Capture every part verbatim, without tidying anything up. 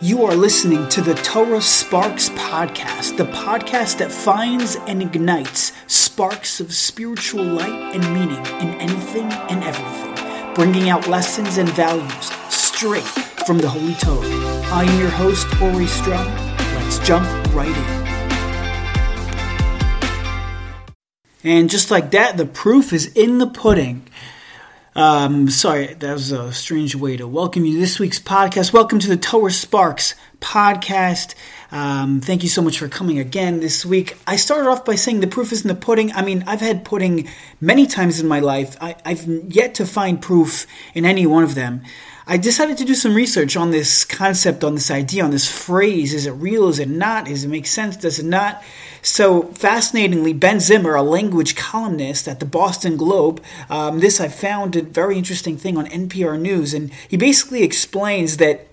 You are listening to the Torah Sparks podcast, the podcast that finds and ignites sparks of spiritual light and meaning in anything and everything, bringing out lessons and values straight from the Holy Torah. I am your host, Ori Strum. Let's jump right in. And just like that, the proof is in the pudding. Um, sorry, that was a strange way to welcome you to this week's podcast. Welcome to the Torah Sparks podcast. Um, thank you so much for coming again this week. I started off by saying the proof is in the pudding. I mean, I've had pudding many times in my life. I, I've yet to find proof in any one of them. I decided to do some research on this concept, on this idea, on this phrase. Is it real? Is it not? Does it make sense? Does it not? So, fascinatingly, Ben Zimmer, a language columnist at the Boston Globe, um, this I found a very interesting thing on N P R News, and he basically explains that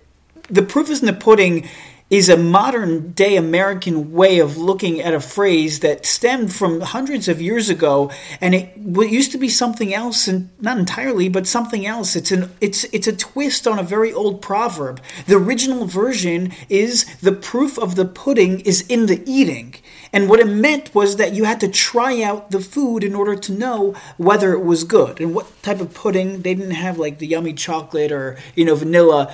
the proof is in the pudding is a modern-day American way of looking at a phrase that stemmed from hundreds of years ago, and it used to be something else, and not entirely, but something else. It's an it's it's a twist on a very old proverb. The original version is the proof of the pudding is in the eating, and what it meant was that you had to try out the food in order to know whether it was good and what type of pudding. They didn't have like the yummy chocolate or you know vanilla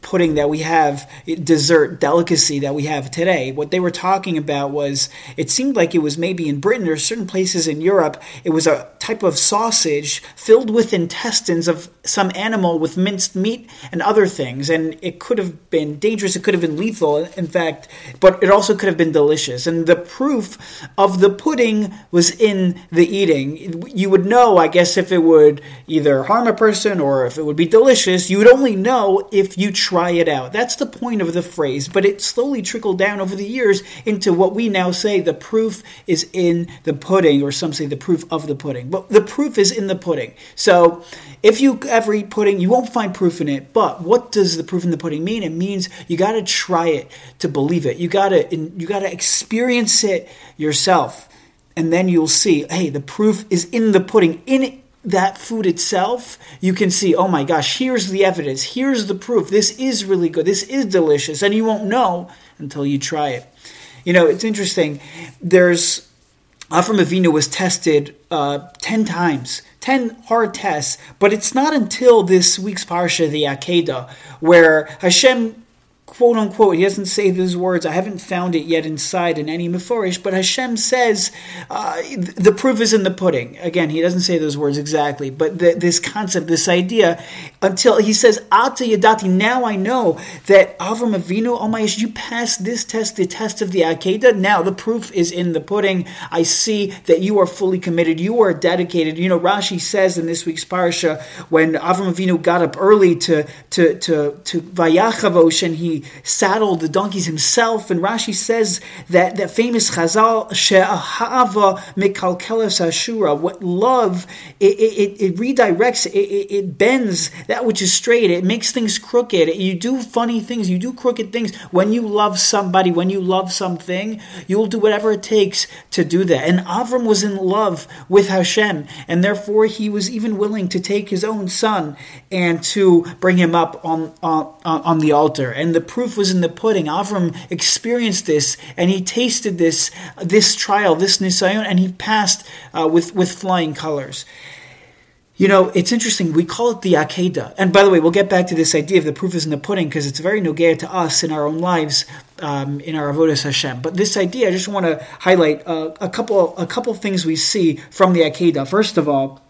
pudding that we have, dessert delicacy that we have today. What they were talking about was, it seemed like it was maybe in Britain or certain places in Europe, it was a type of sausage filled with intestines of some animal with minced meat and other things, and it could have been dangerous, it could have been lethal, in fact, but it also could have been delicious. And the proof of the pudding was in the eating. You would know, I guess, if it would either harm a person or if it would be delicious. You would only know if you try it out. That's the point of the phrase, but it slowly trickled down over the years into what we now say, the proof is in the pudding, or some say the proof of the pudding. But the proof is in the pudding. So if you ever eat pudding, you won't find proof in it, but what does the proof in the pudding mean? It means you got to try it to believe it. You got to you got to experience it yourself, and then you'll see, hey, the proof is in the pudding. In it, that food itself, you can see, oh my gosh, here's the evidence, here's the proof, this is really good, this is delicious, and you won't know until you try it. You know, it's interesting, there's, Avraham Avinu was tested uh, ten times, ten hard tests, but it's not until this week's parsha, the Akedah, where Hashem, quote unquote, he doesn't say those words, I haven't found it yet inside in any Meforish, but Hashem says uh, the proof is in the pudding. Again, he doesn't say those words exactly, but the, this concept, this idea, until he says, Ata Yadati, now I know that Avraham Avinu, oh my gosh, you passed this test, the test of the Akedah, now the proof is in the pudding. I see that you are fully committed, you are dedicated. You know, Rashi says in this week's parasha, when Avraham Avinu got up early to, to, to, to Vayakod, and he saddled the donkeys himself, and Rashi says that that famous Chazal, She'ahava Mekalkeles Ashura, what love, it, it, it redirects, it, it bends that which is straight, it makes things crooked, you do funny things, you do crooked things. When you love somebody, when you love something, you'll do whatever it takes to do that. And Avram was in love with Hashem, and therefore he was even willing to take his own son and to bring him up on, on, on the altar. And the proof was in the pudding. Avram experienced this, and he tasted this this trial, this Nisayon, and he passed uh, with, with flying colors. You know, it's interesting. We call it the Akedah. And by the way, we'll get back to this idea of the proof is in the pudding because it's very nogea to us in our own lives, um, in our Avodas Hashem. But this idea, I just want to highlight uh, a couple a couple things we see from the Akedah. First of all,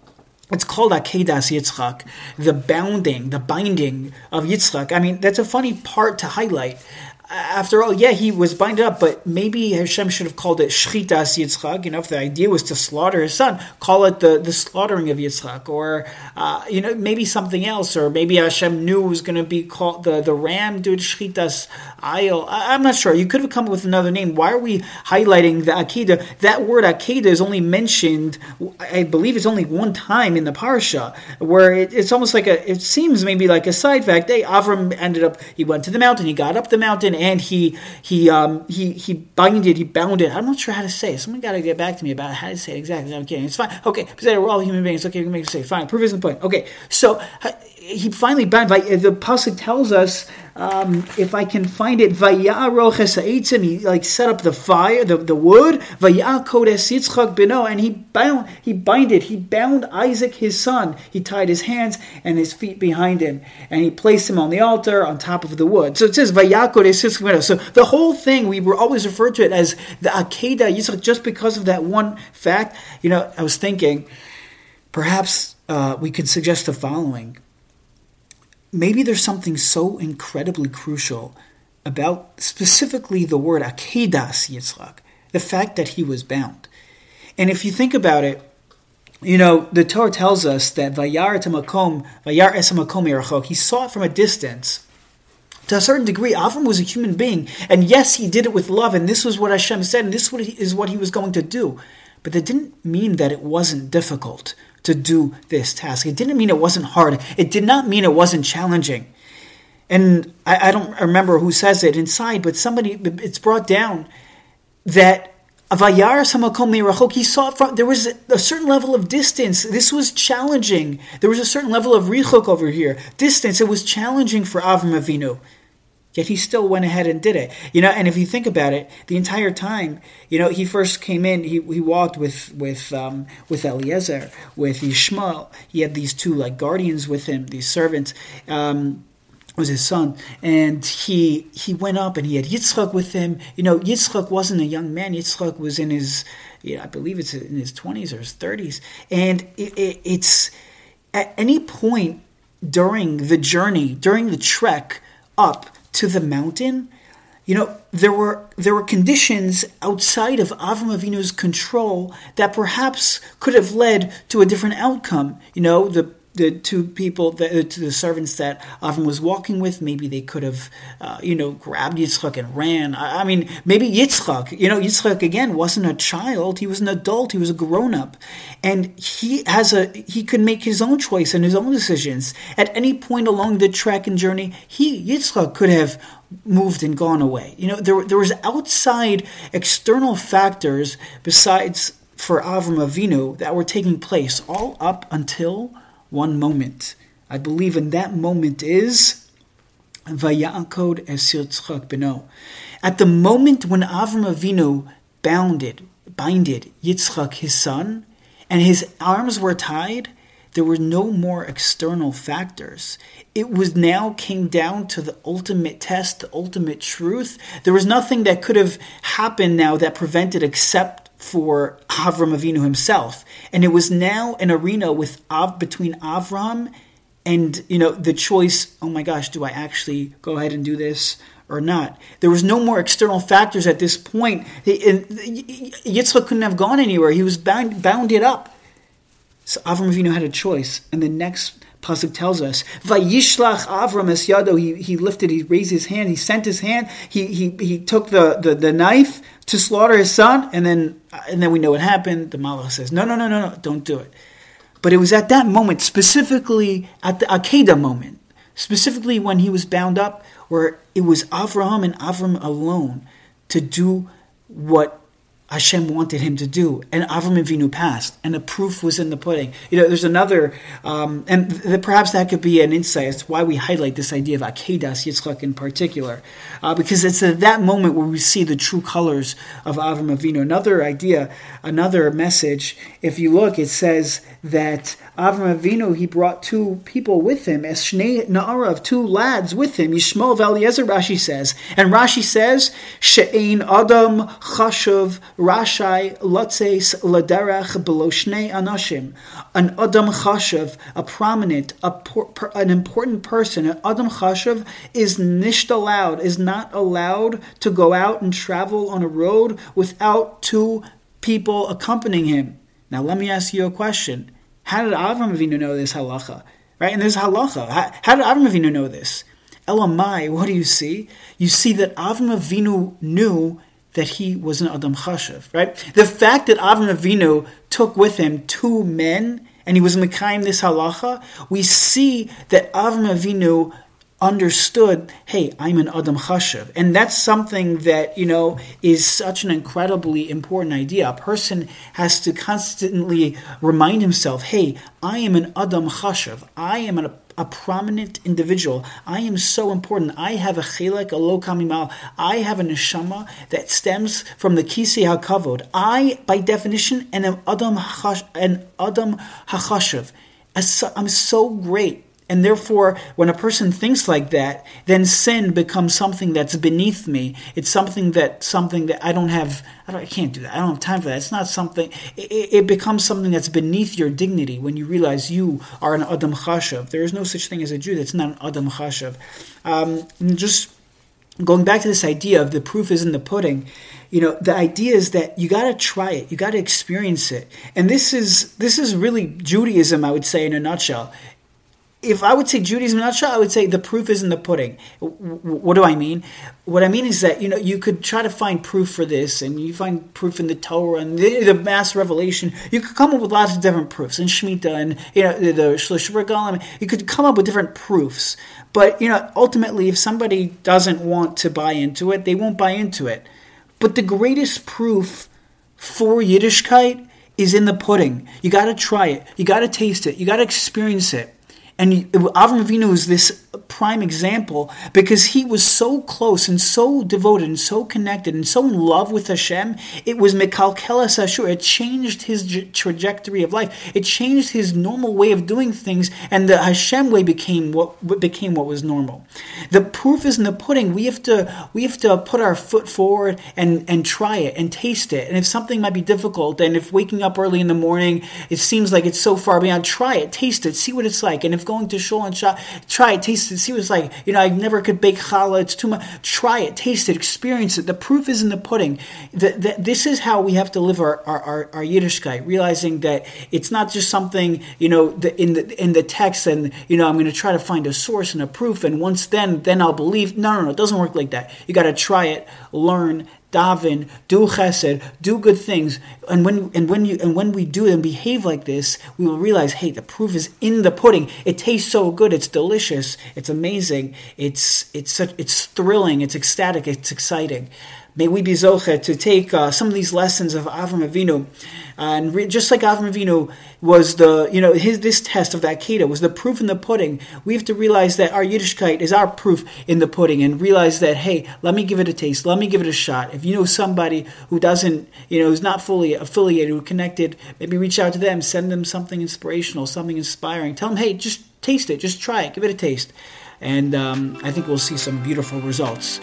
it's called Akedas Yitzchak, the bounding, the binding of Yitzchak. I mean, that's a funny part to highlight. After all, yeah, he was bound up, but maybe Hashem should have called it Shechitas Yitzchak. You know, if the idea was to slaughter his son, call it the, the slaughtering of Yitzchak, or uh, you know, maybe something else, or maybe Hashem knew it was going to be called the, the ram, dude, Shechitas Ayl. I'm not sure. You could have come up with another name. Why are we highlighting the Akedah? That word Akedah is only mentioned, I believe it's only one time in the parsha, where it, it's almost like a, it seems maybe like a side fact. Hey, Avram ended up, he went to the mountain, he got up the mountain, and he he um, he he binded, he bound it. I'm not sure how to say it. Someone got to get back to me about how to say it exactly. No, I'm kidding. It's fine. Okay, we're all human beings. Okay, we can make it safe. Fine. Proof isn't the point. Okay, so he finally bound. The pasuk tells us Um, if I can find it, Vayaroch es ha'etzim, he like set up the fire, the, the wood, Vayakod esir Yitzchak beno, and he bound, he bind it, he bound Isaac his son. He tied his hands and his feet behind him, and he placed him on the altar on top of the wood. So it says Vayakod esir Yitzchak beno. So the whole thing, we were always referred to it as the Akedah Yitzchak just because of that one fact. You know, I was thinking, perhaps uh, we could suggest the following. Maybe there's something so incredibly crucial about specifically the word Akedas Yitzchak, the fact that he was bound. And if you think about it, you know, the Torah tells us that Vayar es hamakom meirachok, he saw it from a distance. To a certain degree, Avram was a human being, and yes, he did it with love, and this was what Hashem said, and this is what he was going to do. But that didn't mean that it wasn't difficult to do this task. It didn't mean it wasn't hard. It did not mean it wasn't challenging. And I, I don't remember who says it inside, but somebody, it's brought down that Vayar es hamakom meirachok, he saw it from, there was a certain level of distance. This was challenging. There was a certain level of richuk over here. Distance, it was challenging for Avraham Avinu. Yet he still went ahead and did it. You know, and if you think about it, the entire time, you know, he first came in, he, he walked with with um, with Eliezer, with Yishmael. He had these two like guardians with him, these servants. Um, it was his son. And he he went up and he had Yitzchak with him. You know, Yitzchak wasn't a young man. Yitzchak was in his, you know, I believe it's in his twenties or his thirties. And it, it, it's at any point during the journey, during the trek up to the mountain, you know, there were there were conditions outside of Avraham Avinu's control that perhaps could have led to a different outcome. You know, the the two people, the, the servants that Avram was walking with, maybe they could have, uh, you know, grabbed Yitzchak and ran. I, I mean, maybe Yitzchak, you know, Yitzchak, again, wasn't a child. He was an adult. He was a grown-up. And he has a, he could make his own choice and his own decisions. At any point along the trek and journey, he, Yitzchak, could have moved and gone away. You know, there, there was outside external factors besides for Avram Avinu that were taking place all up until one moment. I believe in that moment is Vayakod esir Yitzchak beno. At the moment when Avraham Avinu bounded, binded Yitzchak, his son, and his arms were tied, there were no more external factors. It was now came down to the ultimate test, the ultimate truth. There was nothing that could have happened now that prevented except for Avraham Avinu himself, and it was now an arena with Av between Avraham and, you know, the choice. Oh my gosh, do I actually go ahead and do this or not? There was no more external factors at this point. Yitzchak couldn't have gone anywhere; he was bound, bounded up. So Avraham Avinu had a choice, and the next pasuk tells us, "Va'yishlach Avram es Yado." He he lifted, he raised his hand, he sent his hand, he he he took the the, the knife to slaughter his son, and then and then we know what happened. The Malach says, no, no, no, no, no, don't do it. But it was at that moment, specifically at the Akedah moment, specifically when he was bound up, where it was Avraham and Avram alone to do what Hashem wanted him to do, and Avraham Avinu passed, and the proof was in the pudding. You know, there's another, um, and the, perhaps that could be an insight. It's why we highlight this idea of Akedas Yitzchak in particular, uh, because it's at that moment where we see the true colors of Avraham Avinu. Another idea, another message, if you look, it says that Avraham Avinu, he brought two people with him, Eshnei Na'arav, two lads with him, Yishmo Vali Ezer, Rashi says, and Rashi says, She'ein Adam Chashuv Rashai Lotzeis Laderach Belo Shnei Anashim. An Adam Chashuv, a prominent, a por- an important person, an Adam Chashuv is nisht allowed, is not allowed to go out and travel on a road without two people accompanying him. Now let me ask you a question. How did Avraham Avinu know this halacha? Right? And there's halacha. How, how did Avraham Avinu know this? Elamai, what do you see? You see that Avraham Avinu knew that he was an Adam Chashuv, right? The fact that Avraham Avinu took with him two men and he was mekayim this halacha, we see that Avraham Avinu understood, hey, I'm an Adam Chashuv. And that's something that, you know, is such an incredibly important idea. A person has to constantly remind himself, hey, I am an Adam Chashuv. I am an a prominent individual. I am so important. I have a chilek, a lo kamimal. I have a neshama that stems from the kisi ha-kavod. I, by definition, am Adam Chashuv. I'm so great. And therefore, when a person thinks like that, then sin becomes something that's beneath me. It's something that something that I don't have. I, don't, I can't do that. I don't have time for that. It's not something. It, it becomes something that's beneath your dignity when you realize you are an Adam Chashuv. There is no such thing as a Jew that's not an Adam Chashuv. Um, just going back to this idea of the proof is in the pudding. You know, the idea is that you got to try it. You got to experience it. And this is this is really Judaism, I would say, in a nutshell. If I would say Judaism in a nutshell, I would say the proof is in the pudding. What do I mean? What I mean is that, you know, you could try to find proof for this, and you find proof in the Torah and the, the mass revelation. You could come up with lots of different proofs in Shemitah and, you know, the, the Shlushba Golem. You could come up with different proofs. But, you know, ultimately, if somebody doesn't want to buy into it, they won't buy into it. But the greatest proof for Yiddishkeit is in the pudding. You got to try it. You got to taste it. You got to experience it. And Avraham Avinu is this prime example because he was so close and so devoted and so connected and so in love with Hashem. It was Mekalkeles Ashura. It changed his trajectory of life. It changed his normal way of doing things, and the Hashem way became what became what was normal. The proof is in the pudding. We have to we have to put our foot forward and and try it and taste it. And if something might be difficult, and if waking up early in the morning it seems like it's so far beyond, try it, taste it, see what it's like. And if going to shul and shop, try it, taste it, see what it's like. You know, I never could bake challah, it's too much. Try it, taste it, experience it. The proof is in the pudding. The, the, this is how we have to live our, our, our, our Yiddishkeit, realizing that it's not just something, you know, the, in the in the text and, you know, I'm going to try to find a source and a proof, and once then, then I'll believe. No, no, no, it doesn't work like that. You got to try it, learn, Davin, do chesed, do good things, and when and when you and when we do and behave like this, we will realize, hey, the proof is in the pudding. It tastes so good, it's delicious, it's amazing, it's it's such, it's thrilling, it's ecstatic, it's exciting. May we be zoche to take uh, some of these lessons of Avraham Avinu, uh, and re- just like Avraham Avinu was the, you know, his this test of the Akedah was the proof in the pudding. We have to realize that our Yiddishkeit is our proof in the pudding, and realize that, hey, let me give it a taste, let me give it a shot. If you know somebody who doesn't, you know, who's not fully affiliated, who connected, maybe reach out to them, send them something inspirational, something inspiring. Tell them, hey, just taste it, just try it, give it a taste, and um, I think we'll see some beautiful results.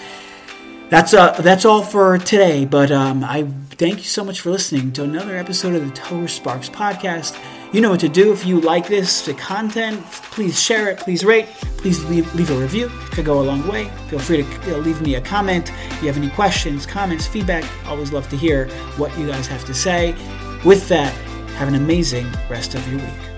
That's uh, that's all for today, but um, I thank you so much for listening to another episode of the Torah Sparks podcast. You know what to do. If you like this the content, please share it, please rate, please leave, leave a review. It could go a long way. Feel free to leave me a comment. If you have any questions, comments, feedback, always love to hear what you guys have to say. With that, have an amazing rest of your week.